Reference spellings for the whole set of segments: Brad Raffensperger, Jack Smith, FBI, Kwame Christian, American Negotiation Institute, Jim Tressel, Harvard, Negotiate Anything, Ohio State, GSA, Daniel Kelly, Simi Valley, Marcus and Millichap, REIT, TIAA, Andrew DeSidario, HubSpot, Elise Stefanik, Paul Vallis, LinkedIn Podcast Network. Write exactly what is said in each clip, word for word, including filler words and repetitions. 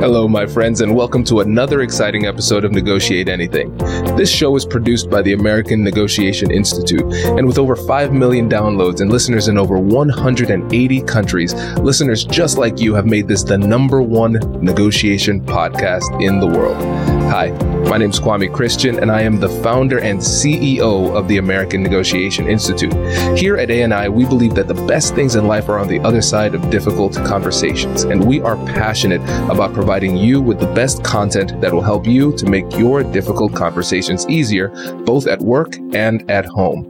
Hello, my friends, and welcome to another exciting episode of Negotiate Anything. This show is produced by the American Negotiation Institute, and with over five million downloads and listeners in over one hundred eighty countries, listeners just like you have made this the number one negotiation podcast in the world. Hi, my name is Kwame Christian, and I am the founder and C E O of the American Negotiation Institute. Here at A N I, we believe that the best things in life are on the other side of difficult conversations, and we are passionate about providing providing you with the best content that will help you to make your difficult conversations easier, both at work and at home.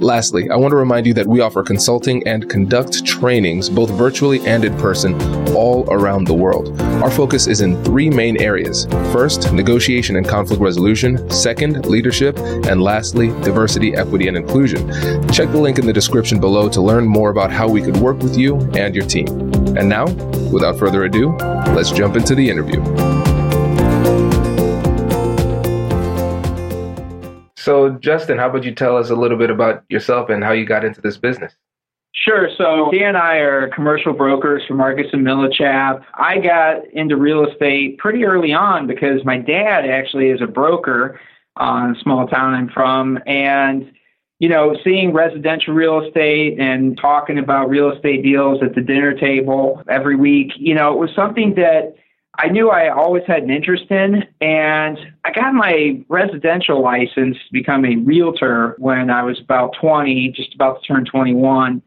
Lastly, I want to remind you that we offer consulting and conduct trainings, both virtually and in person, all around the world. Our focus is in three main areas. First, negotiation and conflict resolution. Second, leadership. And lastly, diversity, equity, and inclusion. Check the link in the description below to learn more about how we could work with you and your team. And now, without further ado, let's jump into the interview. So, Justin, how about you tell us a little bit about yourself and how you got into this business? Sure. So, he and I are commercial brokers for Marcus and Millichap. I got into real estate pretty early on because my dad actually is a broker on a small town I'm from. And, you know, seeing residential real estate and talking about real estate deals at the dinner table every week, you know, it was something that I knew I always had an interest in, and I got my residential license to become a realtor when I was about twenty, just about to turn twenty-one,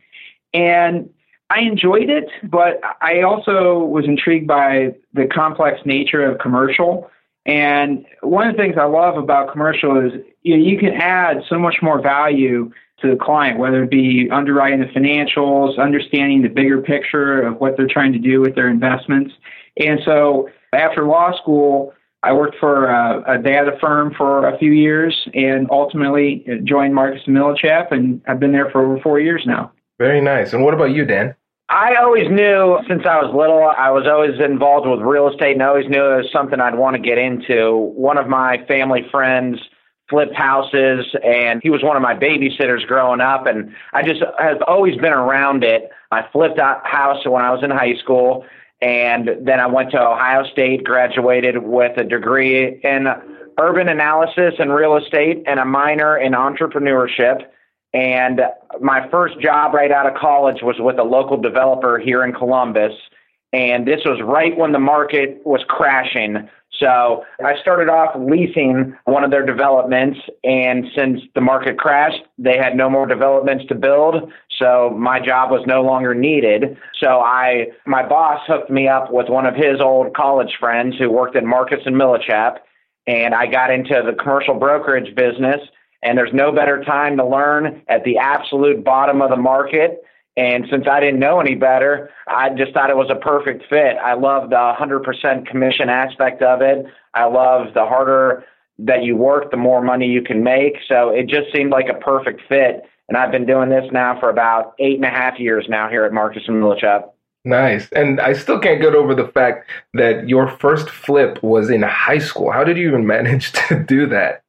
and I enjoyed it, but I also was intrigued by the complex nature of commercial, and one of the things I love about commercial is you know, you can add so much more value to the client, whether it be underwriting the financials, understanding the bigger picture of what they're trying to do with their investments. And so after law school, I worked for a, a data firm for a few years and ultimately joined Marcus and Millichap, and I've been there for over four years now. Very nice. And what about you, Dan? I always knew since I was little, I was always involved with real estate and I always knew it was something I'd want to get into. One of my family friends flipped houses and he was one of my babysitters growing up, and I just have always been around it. I flipped a house when I was in high school. And then I went to Ohio State, graduated with a degree in urban analysis and real estate and a minor in entrepreneurship. And my first job right out of college was with a local developer here in Columbus. And this was right when the market was crashing. So I started off leasing one of their developments. And since the market crashed, they had no more developments to build. So my job was no longer needed. So I, my boss hooked me up with one of his old college friends who worked at Marcus and Millichap. And I got into the commercial brokerage business. And there's no better time to learn at the absolute bottom of the market. And since I didn't know any better, I just thought it was a perfect fit. I love the one hundred percent commission aspect of it. I love the harder that you work, the more money you can make. So it just seemed like a perfect fit. And I've been doing this now for about eight and a half years now here at Marcus and Millichap. Nice. And I still can't get over the fact that your first flip was in high school. How did you even manage to do that?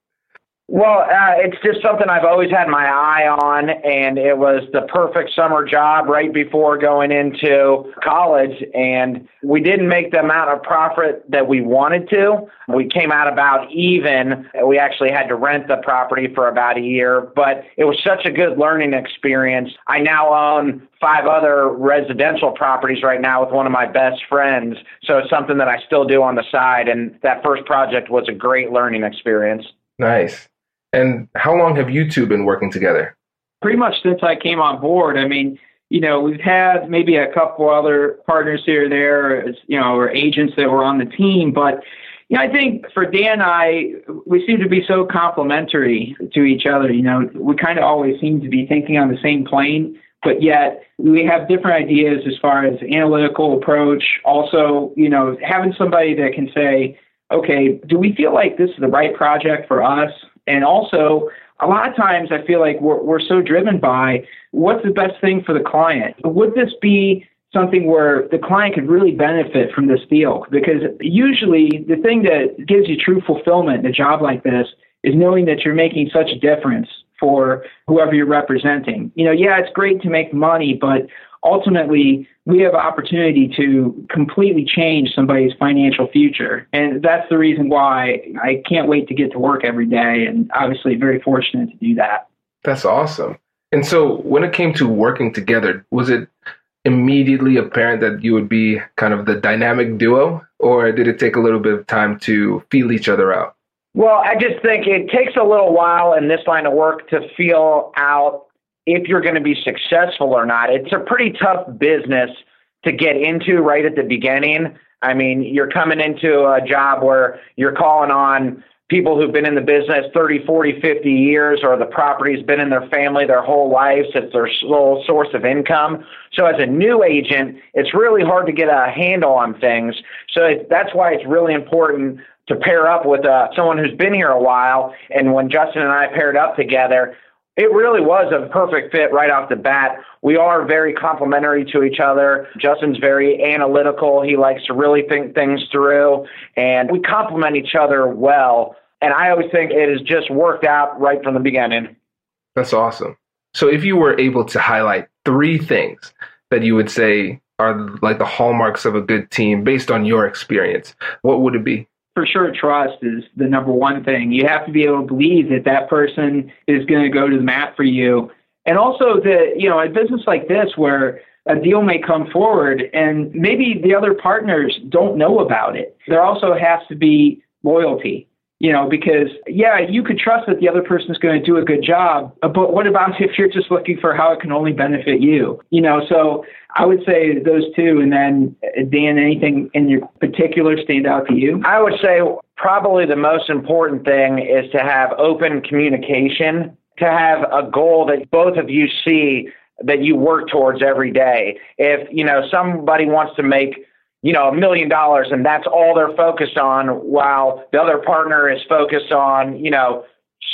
Well, uh, it's just something I've always had my eye on, and it was the perfect summer job right before going into college, and we didn't make the amount of profit that we wanted to. We came out about even. We actually had to rent the property for about a year, but it was such a good learning experience. I now own five other residential properties right now with one of my best friends, so it's something that I still do on the side, and that first project was a great learning experience. Nice. And how long have you two been working together? Pretty much since I came on board. I mean, you know, we've had maybe a couple other partners here or there, you know, or agents that were on the team. But, you know, I think for Dan and I, we seem to be so complementary to each other. You know, we kind of always seem to be thinking on the same plane, but yet we have different ideas as far as analytical approach. Also, you know, having somebody that can say, okay, do we feel like this is the right project for us? And also, a lot of times I feel like we're, we're so driven by what's the best thing for the client. Would this be something where the client could really benefit from this deal? Because usually the thing that gives you true fulfillment in a job like this is knowing that you're making such a difference for whoever you're representing. You know, yeah, it's great to make money, but ultimately we have opportunity to completely change somebody's financial future. And that's the reason why I can't wait to get to work every day, and obviously very fortunate to do that. That's awesome. And so when it came to working together, was it immediately apparent that you would be kind of the dynamic duo, or did it take a little bit of time to feel each other out? Well, I just think it takes a little while in this line of work to feel out if you're going to be successful or not. It's a pretty tough business to get into right at the beginning. I mean, you're coming into a job where you're calling on people who've been in the business thirty, forty, fifty years, or the property's been in their family their whole lives. It's their sole source of income. So as a new agent, it's really hard to get a handle on things. So it, that's why it's really important to pair up with uh, someone who's been here a while. And when Justin and I paired up together, it really was a perfect fit right off the bat. We are very complementary to each other. Justin's very analytical. He likes to really think things through, and we complement each other well. And I always think it has just worked out right from the beginning. That's awesome. So if you were able to highlight three things that you would say are like the hallmarks of a good team based on your experience, what would it be? For sure, trust is the number one thing. You have to be able to believe that that person is going to go to the mat for you. And also that, you know, a business like this where a deal may come forward and maybe the other partners don't know about it, there also has to be loyalty, you know, because, yeah, you could trust that the other person is going to do a good job, but what about if you're just looking for how it can only benefit you? You know, so I would say those two. And then, Dan, anything in your particular stand out to you? I would say probably the most important thing is to have open communication, to have a goal that both of you see that you work towards every day. If, you know, somebody wants to make, you know, a million dollars and that's all they're focused on, while the other partner is focused on, you know,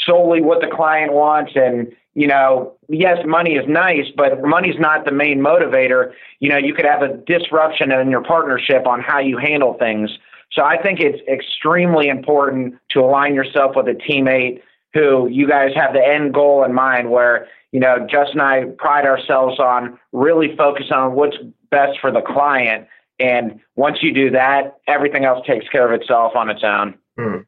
solely what the client wants. And, you know, yes, money is nice, but money's not the main motivator. You know, you could have a disruption in your partnership on how you handle things. So I think it's extremely important to align yourself with a teammate who you guys have the end goal in mind, where, you know, Justin and I pride ourselves on really focusing on what's best for the client. And once you do that, everything else takes care of itself on its own. Mm.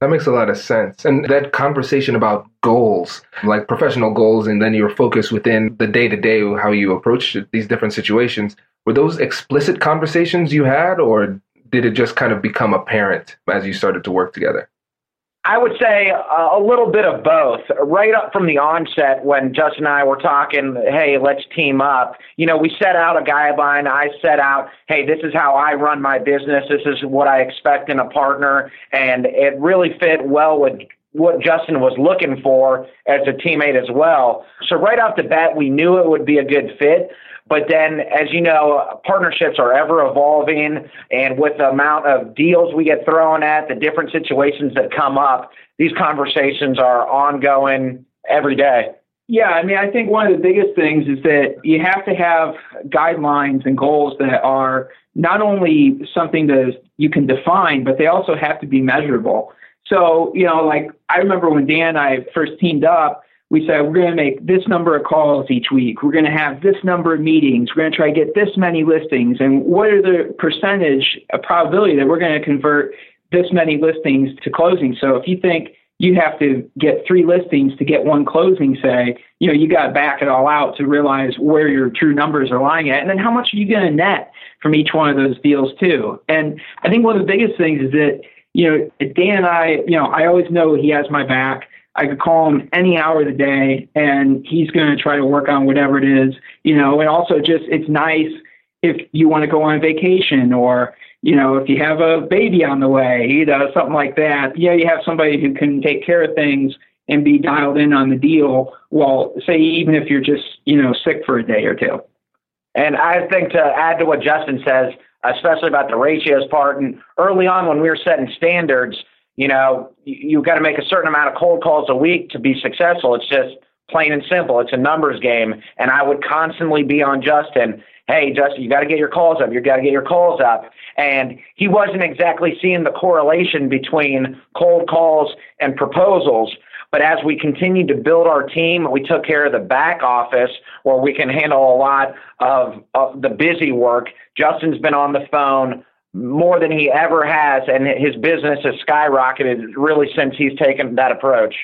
That makes a lot of sense. And that conversation about goals, like professional goals, and then your focus within the day-to-day, how you approach these different situations, were those explicit conversations you had, or did it just kind of become apparent as you started to work together? I would say a little bit of both. Right up from the onset, when Justin and I were talking, hey, let's team up, you know, we set out a guideline. I set out, hey, this is how I run my business. This is what I expect in a partner. And it really fit well with what Justin was looking for as a teammate as well. So right off the bat, we knew it would be a good fit. But then, as you know, partnerships are ever evolving, and with the amount of deals we get thrown at, the different situations that come up, these conversations are ongoing every day. Yeah, I mean, I think one of the biggest things is that you have to have guidelines and goals that are not only something that you can define, but they also have to be measurable. So, you know, like I remember when Dan and I first teamed up, we said, we're going to make this number of calls each week. We're going to have this number of meetings. We're going to try to get this many listings. And what are the percentage of probability that we're going to convert this many listings to closing? So if you think you have to get three listings to get one closing, say, you know, you got to back it all out to realize where your true numbers are lying at. And then how much are you going to net from each one of those deals too? And I think one of the biggest things is that, you know, Dan and I, you know, I always know he has my back. I could call him any hour of the day and he's going to try to work on whatever it is, you know, and also just, it's nice if you want to go on vacation, or, you know, if you have a baby on the way, you know, something like that. Yeah. You have somebody who can take care of things and be dialed in on the deal. Well, say, even if you're just, you know, sick for a day or two. And I think to add to what Justin says, especially about the ratios part, and early on when we were setting standards, you know, you've got to make a certain amount of cold calls a week to be successful. It's just plain and simple. It's a numbers game. And I would constantly be on Justin. Hey, Justin, you got to get your calls up. You got to get your calls up. And he wasn't exactly seeing the correlation between cold calls and proposals. But as we continued to build our team, we took care of the back office where we can handle a lot of, of the busy work. Justin's been on the phone more than he ever has, and his business has skyrocketed really since he's taken that approach.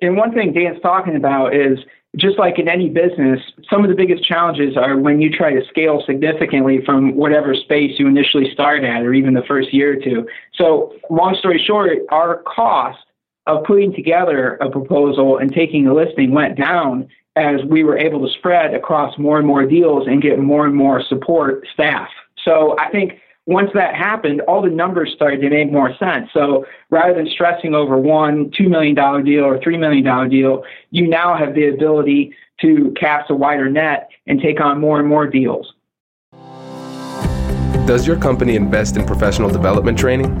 And one thing Dan's talking about is, just like in any business, some of the biggest challenges are when you try to scale significantly from whatever space you initially start at, or even the first year or two. So long story short, our cost of putting together a proposal and taking a listing went down as we were able to spread across more and more deals and get more and more support staff. So I think once that happened, all the numbers started to make more sense. So rather than stressing over one two million dollars deal or three million dollars deal, you now have the ability to cast a wider net and take on more and more deals. Does your company invest in professional development training?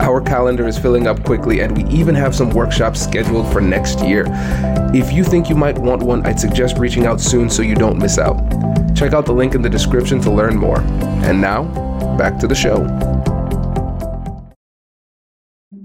Our calendar is filling up quickly, and we even have some workshops scheduled for next year. If you think you might want one, I'd suggest reaching out soon so you don't miss out. Check out the link in the description to learn more. And now, back to the show.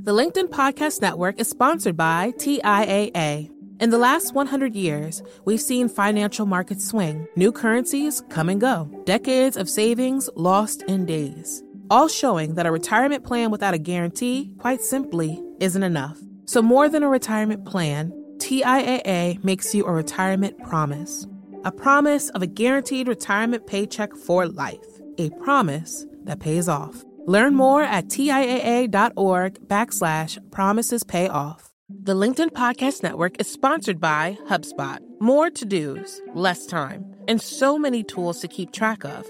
The LinkedIn Podcast Network is sponsored by T I A A. In the last one hundred years, we've seen financial markets swing, new currencies come and go, decades of savings lost in days, all showing that a retirement plan without a guarantee, quite simply, isn't enough. So more than a retirement plan, T I A A makes you a retirement promise, a promise of a guaranteed retirement paycheck for life, a promise that pays off. Learn more at T I A A dot org backslash promises pay off. The LinkedIn Podcast Network is sponsored by HubSpot. More to-dos, less time, and so many tools to keep track of.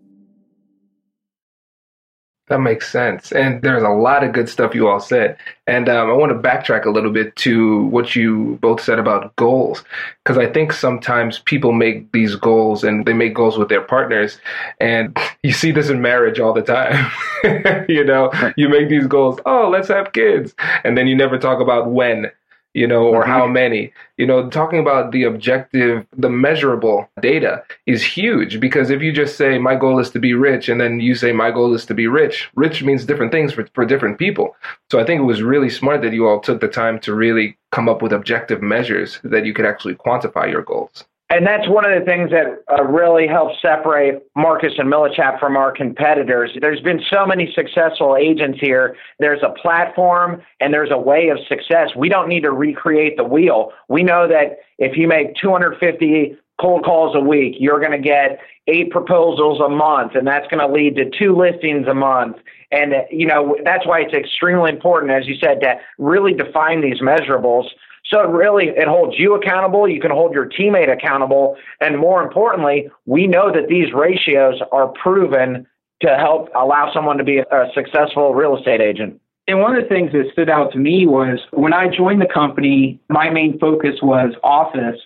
That makes sense. And there's a lot of good stuff you all said. And um, I want to backtrack a little bit to what you both said about goals, because I think sometimes people make these goals and they make goals with their partners. And you see this in marriage all the time. You know, you make these goals, oh, let's have kids. And then you never talk about when, you know, or mm-hmm. how many. You know, talking about the objective, the measurable data is huge, because if you just say, my goal is to be rich, and then you say, my goal is to be rich, rich means different things for, for different people. So I think it was really smart that you all took the time to really come up with objective measures that you could actually quantify your goals. And that's one of the things that uh, really helps separate Marcus and Millichap from our competitors. There's been so many successful agents here. There's a platform and there's a way of success. We don't need to recreate the wheel. We know that if you make two hundred fifty cold calls a week, you're going to get eight proposals a month, and that's going to lead to two listings a month. And, you know, that's why it's extremely important, as you said, to really define these measurables. So it really, it holds you accountable. You can hold your teammate accountable. And more importantly, we know that these ratios are proven to help allow someone to be a successful real estate agent. And one of the things that stood out to me was when I joined the company, my main focus was office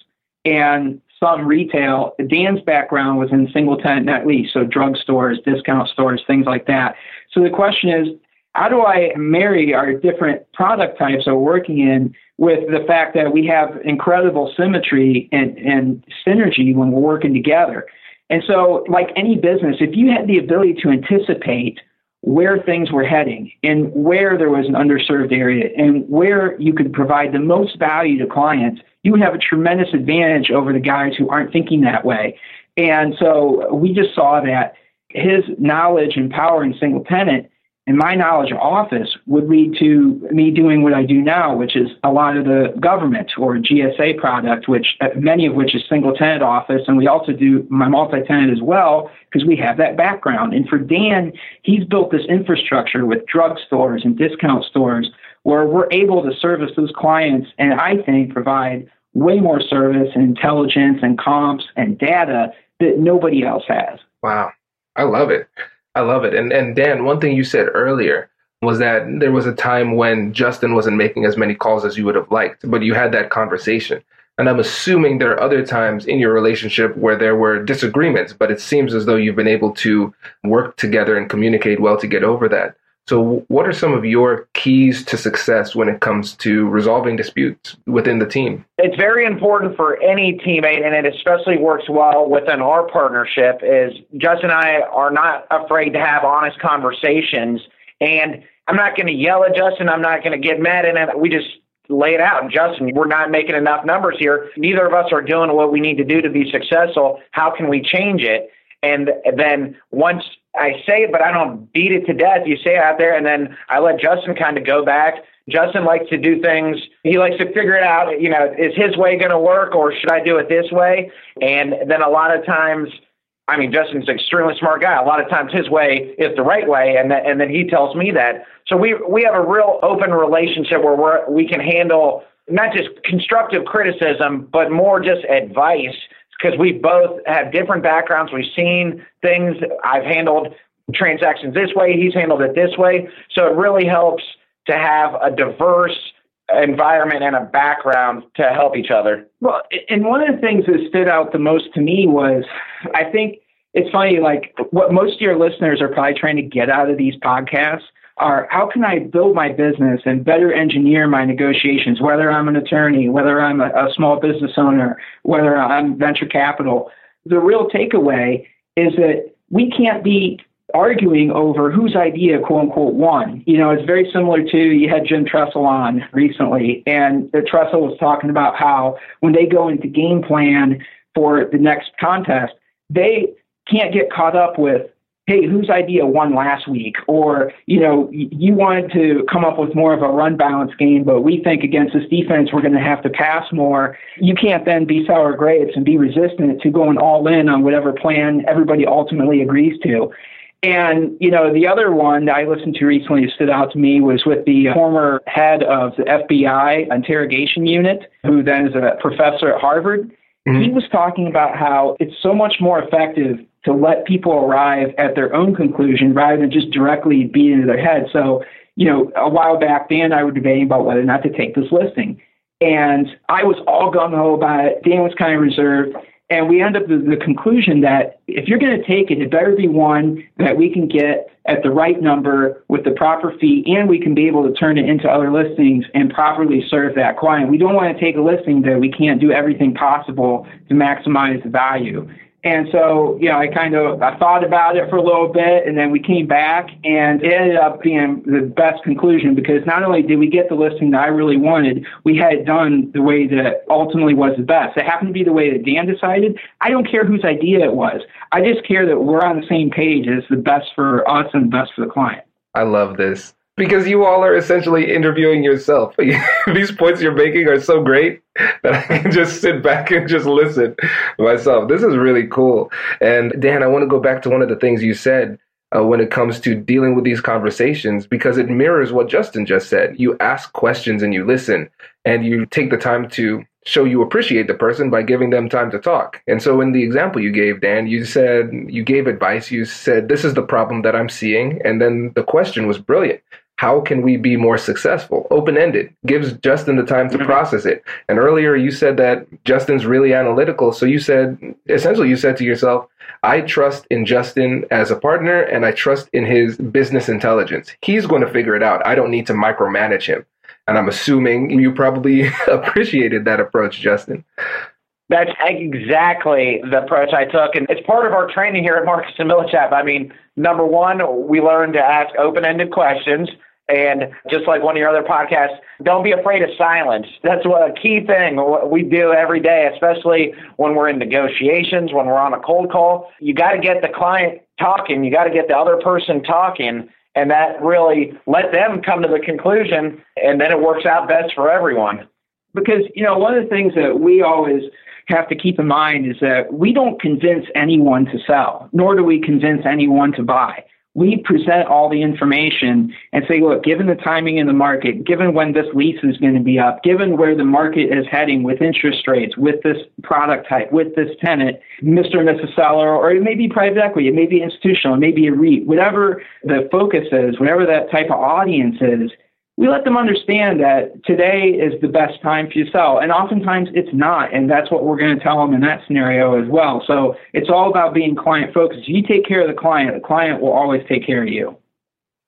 and some retail. Dan's background was in single tenant net lease, so drugstores, discount stores, things like that. So the question is, how do I marry our different product types we're working in with the fact that we have incredible symmetry and, and synergy when we're working together? And so, like any business, if you had the ability to anticipate where things were heading and where there was an underserved area and where you could provide the most value to clients, you would have a tremendous advantage over the guys who aren't thinking that way. And so we just saw that his knowledge and power in single tenant and my knowledge of office would lead to me doing what I do now, which is a lot of the government or G S A product, which many of which is single tenant office. And we also do my multi-tenant as well, because we have that background. And for Dan, he's built this infrastructure with drugstores and discount stores where we're able to service those clients. And I think provide way more service and intelligence and comps and data that nobody else has. Wow. I love it. I love it. And and Dan, one thing you said earlier was that there was a time when Justin wasn't making as many calls as you would have liked, but you had that conversation. And I'm assuming there are other times in your relationship where there were disagreements, but it seems as though you've been able to work together and communicate well to get over that. So what are some of your keys to success when it comes to resolving disputes within the team? It's very important for any teammate, and it especially works well within our partnership, is Justin and I are not afraid to have honest conversations. And I'm not going to yell at Justin. I'm not going to get mad at him. We just lay it out. And Justin, we're not making enough numbers here. Neither of us are doing what we need to do to be successful. How can we change it? And then once I say it, but I don't beat it to death. You say it out there, and then I let Justin kind of go back. Justin likes to do things. He likes to figure it out. You know, is his way going to work, or should I do it this way? And then a lot of times, I mean, Justin's an extremely smart guy. A lot of times his way is the right way, and, th- and then he tells me that. So we we have a real open relationship where we're, we can handle not just constructive criticism, but more just advice, because we both have different backgrounds. We've seen things. I've handled transactions this way. He's handled it this way. So it really helps to have a diverse environment and a background to help each other. Well, and one of the things that stood out the most to me was, I think it's funny, like what most of your listeners are probably trying to get out of these podcasts are, how can I build my business and better engineer my negotiations, whether I'm an attorney, whether I'm a, a small business owner, whether I'm venture capital. The real takeaway is that we can't be arguing over whose idea, quote unquote, won. You know, it's very similar to, you had Jim Tressel on recently, and Tressel was talking about how when they go into game plan for the next contest, they can't get caught up with, hey, whose idea won last week? Or, you know, you wanted to come up with more of a run balance game, but we think against this defense, we're going to have to pass more. You can't then be sour grapes and be resistant to going all in on whatever plan everybody ultimately agrees to. And, you know, the other one that I listened to recently that stood out to me was with the former head of the F B I interrogation unit, who then is a professor at Harvard. Mm-hmm. He was talking about how it's so much more effective to let people arrive at their own conclusion rather than just directly beat into their head. So, you know, a while back, Dan and I were debating about whether or not to take this listing. And I was all gung-ho about it. Dan was kind of reserved. And we end up with the conclusion that if you're going to take it, it better be one that we can get at the right number with the proper fee, and we can be able to turn it into other listings and properly serve that client. We don't want to take a listing that we can't do everything possible to maximize the value. And so, you know, I kind of I thought about it for a little bit, and then we came back, and it ended up being the best conclusion, because not only did we get the listing that I really wanted, we had it done the way that ultimately was the best. It happened to be the way that Dan decided. I don't care whose idea it was. I just care that we're on the same page. It's the best for us and the best for the client. I love this, because you all are essentially interviewing yourself. These points you're making are so great that I can just sit back and just listen myself. This is really cool. And Dan, I want to go back to one of the things you said uh, when it comes to dealing with these conversations, because it mirrors what Justin just said. You ask questions and you listen, and you take the time to show you appreciate the person by giving them time to talk. And so in the example you gave, Dan, you said you gave advice. You said, this is the problem that I'm seeing. And then the question was brilliant. How can we be more successful? Open-ended, gives Justin the time to process it. And earlier you said that Justin's really analytical. So you said, essentially you said to yourself, I trust in Justin as a partner, and I trust in his business intelligence. He's going to figure it out. I don't need to micromanage him. And I'm assuming you probably appreciated that approach, Justin. That's exactly the approach I took. And it's part of our training here at Marcus and Millichap. I mean, number one, we learned to ask open-ended questions. And just like one of your other podcasts, don't be afraid of silence. That's what a key thing we do every day, especially when we're in negotiations, when we're on a cold call. You got to get the client talking. You got to get the other person talking, and that really let them come to the conclusion, and then it works out best for everyone. Because, you know, one of the things that we always have to keep in mind is that we don't convince anyone to sell, nor do we convince anyone to buy. We present all the information and say, look, given the timing in the market, given when this lease is going to be up, given where the market is heading with interest rates, with this product type, with this tenant, Mister and Missus Seller, or it may be private equity, it may be institutional, it may be a REIT, whatever the focus is, whatever that type of audience is, we let them understand that today is the best time for you to sell. And oftentimes it's not. And that's what we're going to tell them in that scenario as well. So it's all about being client focused. You take care of the client. The client will always take care of you.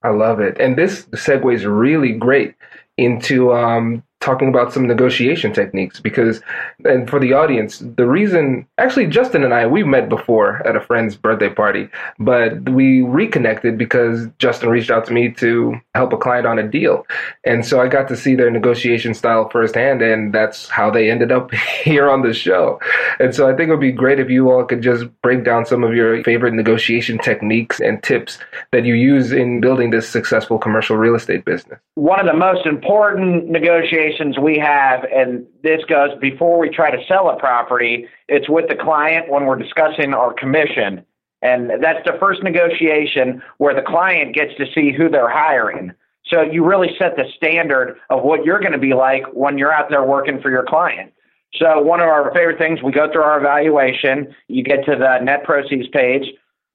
I love it. And this segues really great into um, talking about some negotiation techniques, because, and for the audience, the reason, actually, Justin and I, we met before at a friend's birthday party, but we reconnected because Justin reached out to me to help a client on a deal. And so I got to see their negotiation style firsthand, and that's how they ended up here on the show. And so I think it would be great if you all could just break down some of your favorite negotiation techniques and tips that you use in building this successful commercial real estate business. One of the most important negotiations we have, and this goes before we try to sell a property, it's with the client when we're discussing our commission. And that's the first negotiation where the client gets to see who they're hiring. So you really set the standard of what you're going to be like when you're out there working for your client. So one of our favorite things, we go through our evaluation, you get to the net proceeds page.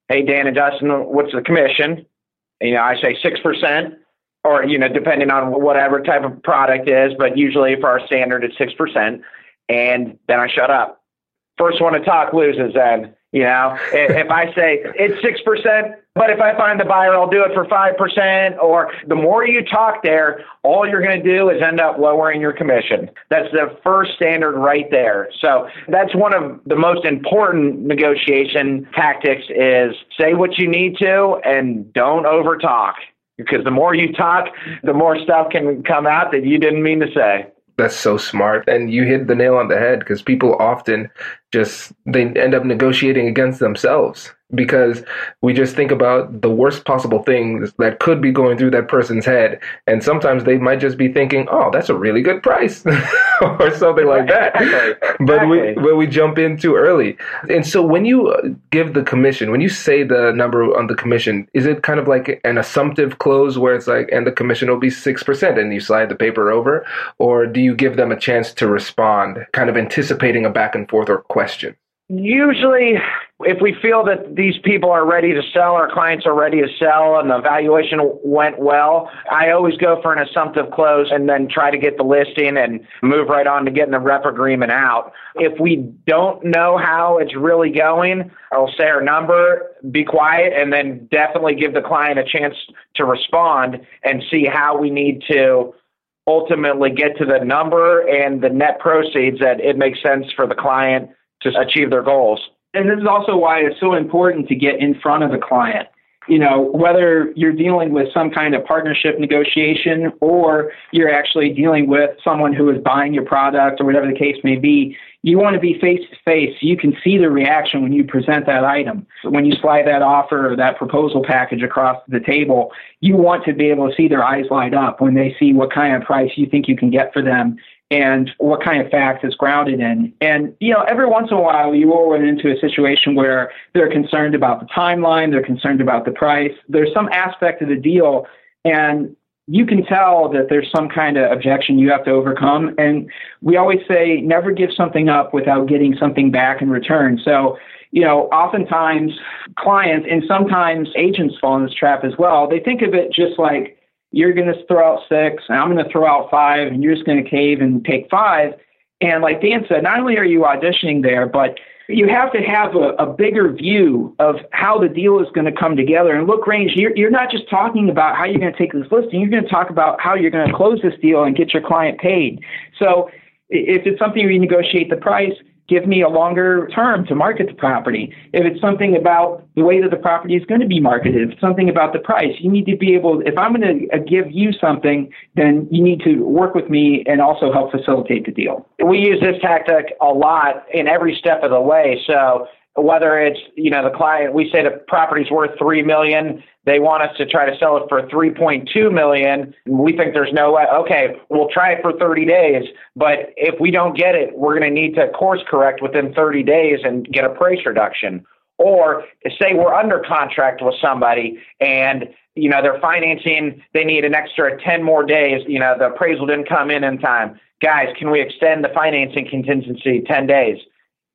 Hey, Dan and Justin, what's the commission? And, you know, I say six percent. Or, you know, depending on whatever type of product is, but usually for our standard, it's six percent. And then I shut up. First one to talk loses then, you know. If I say it's six percent, but if I find the buyer, I'll do it for five percent. Or the more you talk there, all you're going to do is end up lowering your commission. That's the first standard right there. So that's one of the most important negotiation tactics is say what you need to and don't over talk. Because the more you talk, the more stuff can come out that you didn't mean to say. That's so smart. And you hit the nail on the head, because people often just, they end up negotiating against themselves, because we just think about the worst possible things that could be going through that person's head. And sometimes they might just be thinking, oh, that's a really good price or something like that. Exactly. But we, where we jump in too early. And so when you give the commission, when you say the number on the commission, is it kind of like an assumptive close where it's like, and the commission will be six percent and you slide the paper over? Or do you give them a chance to respond, kind of anticipating a back and forth or question? Usually, if we feel that these people are ready to sell, our clients are ready to sell, and the valuation went well, I always go for an assumptive close and then try to get the listing and move right on to getting the rep agreement out. If we don't know how it's really going, I'll say our number, be quiet, and then definitely give the client a chance to respond and see how we need to ultimately get to the number and the net proceeds that it makes sense for the client to achieve their goals. And this is also why it's so important to get in front of the client. You know, whether you're dealing with some kind of partnership negotiation or you're actually dealing with someone who is buying your product or whatever the case may be, you want to be face-to-face. You can see the reaction when you present that item. When you slide that offer or that proposal package across the table, you want to be able to see their eyes light up when they see what kind of price you think you can get for them and what kind of facts it's grounded in. And, you know, every once in a while, you will run into a situation where they're concerned about the timeline, they're concerned about the price, there's some aspect of the deal, and you can tell that there's some kind of objection you have to overcome. And we always say, never give something up without getting something back in return. So, you know, oftentimes clients, and sometimes agents fall in this trap as well, they think of it just like, you're going to throw out six, and I'm going to throw out five, and you're just going to cave and take five. And like Dan said, not only are you auditioning there, but you have to have a, a bigger view of how the deal is going to come together. And look, Range, you're, you're not just talking about how you're going to take this listing. You're going to talk about how you're going to close this deal and get your client paid. So if it's something you renegotiate the price, give me a longer term to market the property. If it's something about the way that the property is going to be marketed, if it's something about the price, you need to be able, if I'm going to give you something, then you need to work with me and also help facilitate the deal. We use this tactic a lot in every step of the way. So whether it's, you know, the client, we say the property's worth three million dollars, they want us to try to sell it for three point two million dollars. We think there's no way. Okay, we'll try it for thirty days, but if we don't get it, we're going to need to course correct within thirty days and get a price reduction. Or say we're under contract with somebody and, you know, they're financing, they need an extra ten more days, you know, the appraisal didn't come in in time. Guys, can we extend the financing contingency ten days?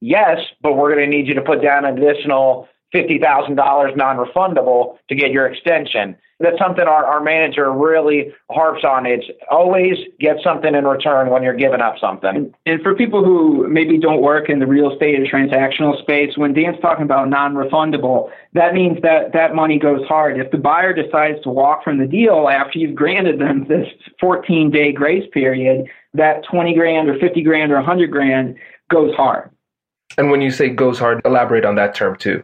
Yes, but we're going to need you to put down an additional fifty thousand dollars non-refundable to get your extension. That's something our, our manager really harps on. It's always get something in return when you're giving up something. And, and for people who maybe don't work in the real estate or transactional space, when Dan's talking about non-refundable, that means that that money goes hard. If the buyer decides to walk from the deal after you've granted them this fourteen-day grace period, that twenty grand or fifty grand or one hundred grand goes hard. And when you say goes hard, elaborate on that term too.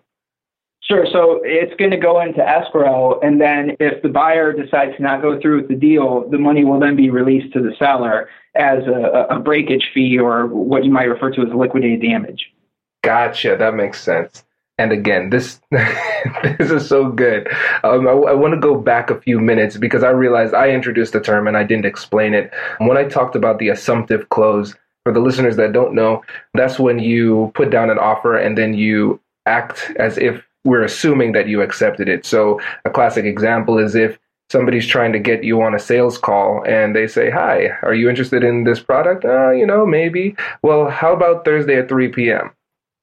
Sure. So it's going to go into escrow. And then if the buyer decides to not go through with the deal, the money will then be released to the seller as a, a breakage fee or what you might refer to as liquidated damage. Gotcha. That makes sense. And again, this this is so good. Um, I, I want to go back a few minutes because I realized I introduced the term and I didn't explain it. When I talked about the assumptive close, for the listeners that don't know, that's when you put down an offer and then you act as if we're assuming that you accepted it. So a classic example is if somebody's trying to get you on a sales call and they say, hi, are you interested in this product? Uh, you know, maybe. Well, how about Thursday at three p.m.?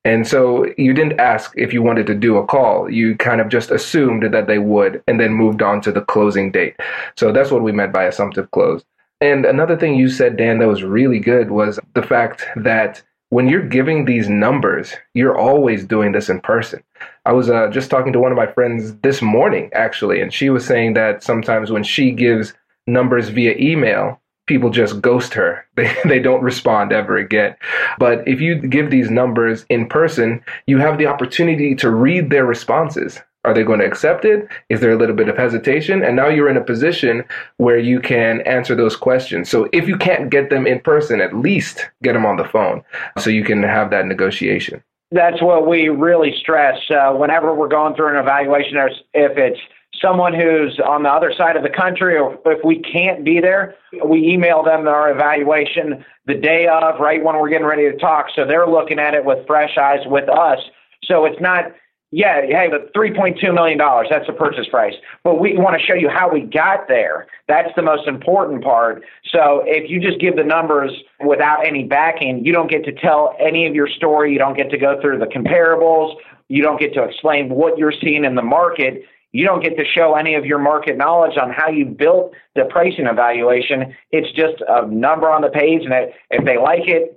And so you didn't ask if you wanted to do a call. You kind of just assumed that they would and then moved on to the closing date. So that's what we meant by assumptive close. And another thing you said, Dan, that was really good was the fact that when you're giving these numbers, you're always doing this in person. I was uh, just talking to one of my friends this morning, actually, and she was saying that sometimes when she gives numbers via email, people just ghost her. They they don't respond ever again. But if you give these numbers in person, you have the opportunity to read their responses. Are they going to accept it? Is there a little bit of hesitation? And now you're in a position where you can answer those questions. So if you can't get them in person, at least get them on the phone so you can have that negotiation. That's what we really stress uh, whenever we're going through an evaluation. If it's someone who's on the other side of the country or if we can't be there, we email them our evaluation the day of, right when we're getting ready to talk. So they're looking at it with fresh eyes with us. So it's not... Yeah, hey, the three point two million dollars, that's the purchase price. But we want to show you how we got there. That's the most important part. So if you just give the numbers without any backing, you don't get to tell any of your story. You don't get to go through the comparables. You don't get to explain what you're seeing in the market. You don't get to show any of your market knowledge on how you built the pricing evaluation. It's just a number on the page, and if they like it,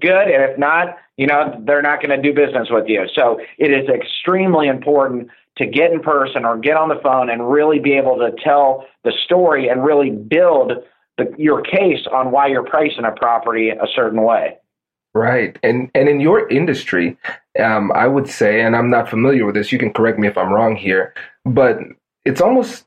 good, and if not, you know, they're not going to do business with you. So it is extremely important to get in person or get on the phone and really be able to tell the story and really build the, your case on why you're pricing a property a certain way. Right. And and in your industry, um, I would say, and I'm not familiar with this, you can correct me if I'm wrong here, but it's almost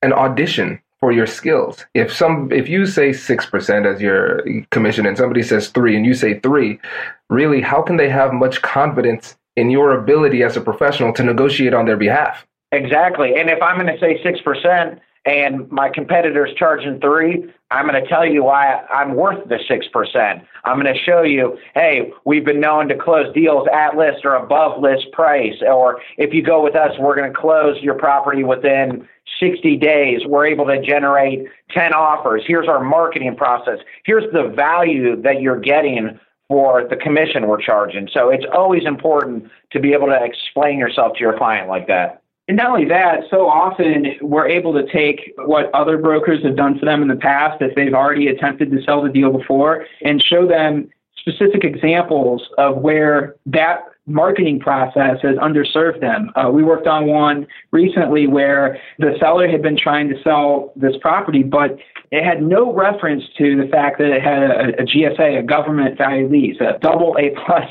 an audition for your skills. If some, if you say six percent as your commission and somebody says three and you say three, really, how can they have much confidence in your ability as a professional to negotiate on their behalf? Exactly. And if I'm going to say six percent and my competitor's charging three, I'm going to tell you why I'm worth the six percent. I'm going to show you, hey, we've been known to close deals at list or above list price. Or if you go with us, we're going to close your property within sixty days. We're able to generate ten offers. Here's our marketing process. Here's the value that you're getting for the commission we're charging. So it's always important to be able to explain yourself to your client like that. And not only that, so often we're able to take what other brokers have done for them in the past, if they've already attempted to sell the deal before, and show them specific examples of where that marketing process has underserved them. Uh, we worked on one recently where the seller had been trying to sell this property, but it had no reference to the fact that it had a, a G S A, a government value lease, a double A plus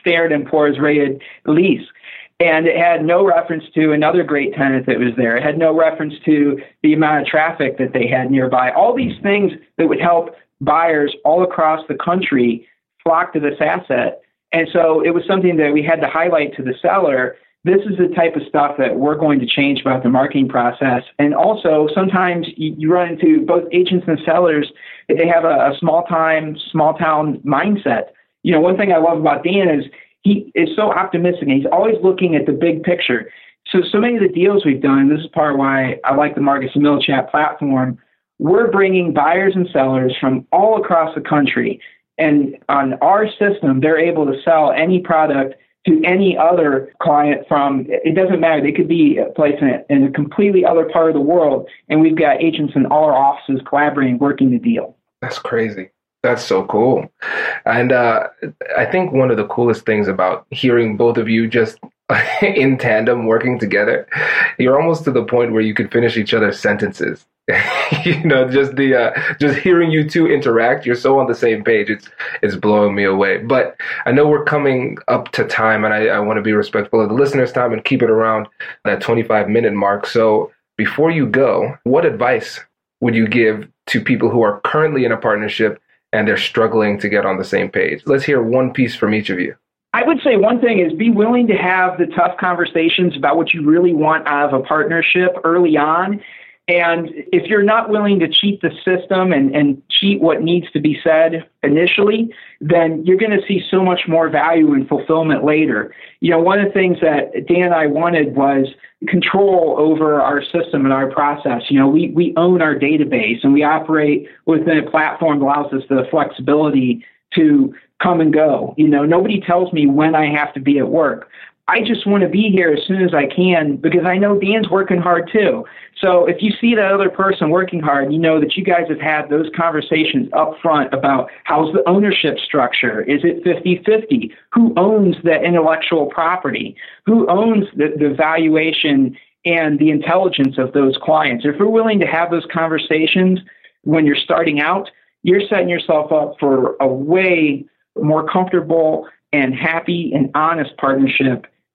Standard and Poor's rated lease. And it had no reference to another great tenant that was there. It had no reference to the amount of traffic that they had nearby. All these things that would help buyers all across the country flock to this asset. And so it was something that we had to highlight to the seller. This is the type of stuff that we're going to change about the marketing process. And also, sometimes you run into both agents and sellers, they have a small-time, small-town mindset. You know, one thing I love about Dan is he is so optimistic, and he's always looking at the big picture. So, so many of the deals we've done, this is part of why I like the Marcus and Millichap platform, we're bringing buyers and sellers from all across the country. And on our system, they're able to sell any product to any other client from, it doesn't matter, they could be placed in a, in a completely other part of the world. And we've got agents in all our offices collaborating, working the deal. That's crazy. That's so cool. And uh, I think one of the coolest things about hearing both of you just in tandem working together, you're almost to the point where you could finish each other's sentences. You know, just the uh, just hearing you two interact, you're so on the same page. It's it's blowing me away. But I know we're coming up to time, and I, I want to be respectful of the listeners' time and keep it around that twenty-five minute mark. So before you go, what advice would you give to people who are currently in a partnership and they're struggling to get on the same page? Let's hear one piece from each of you. I would say one thing is be willing to have the tough conversations about what you really want out of a partnership early on. And if you're not willing to cheat the system and, and cheat what needs to be said initially, then you're going to see so much more value and fulfillment later. You know, one of the things that Dan and I wanted was control over our system and our process. You know, we, we own our database, and we operate within a platform that allows us the flexibility to come and go. You know, nobody tells me when I have to be at work. I just want to be here as soon as I can because I know Dan's working hard too. So if you see that other person working hard, you know that you guys have had those conversations up front about how's the ownership structure? Is it fifty-fifty? Who owns that intellectual property? Who owns the, the valuation and the intelligence of those clients? If you're willing to have those conversations when you're starting out, you're setting yourself up for a way more comfortable and happy and honest partnership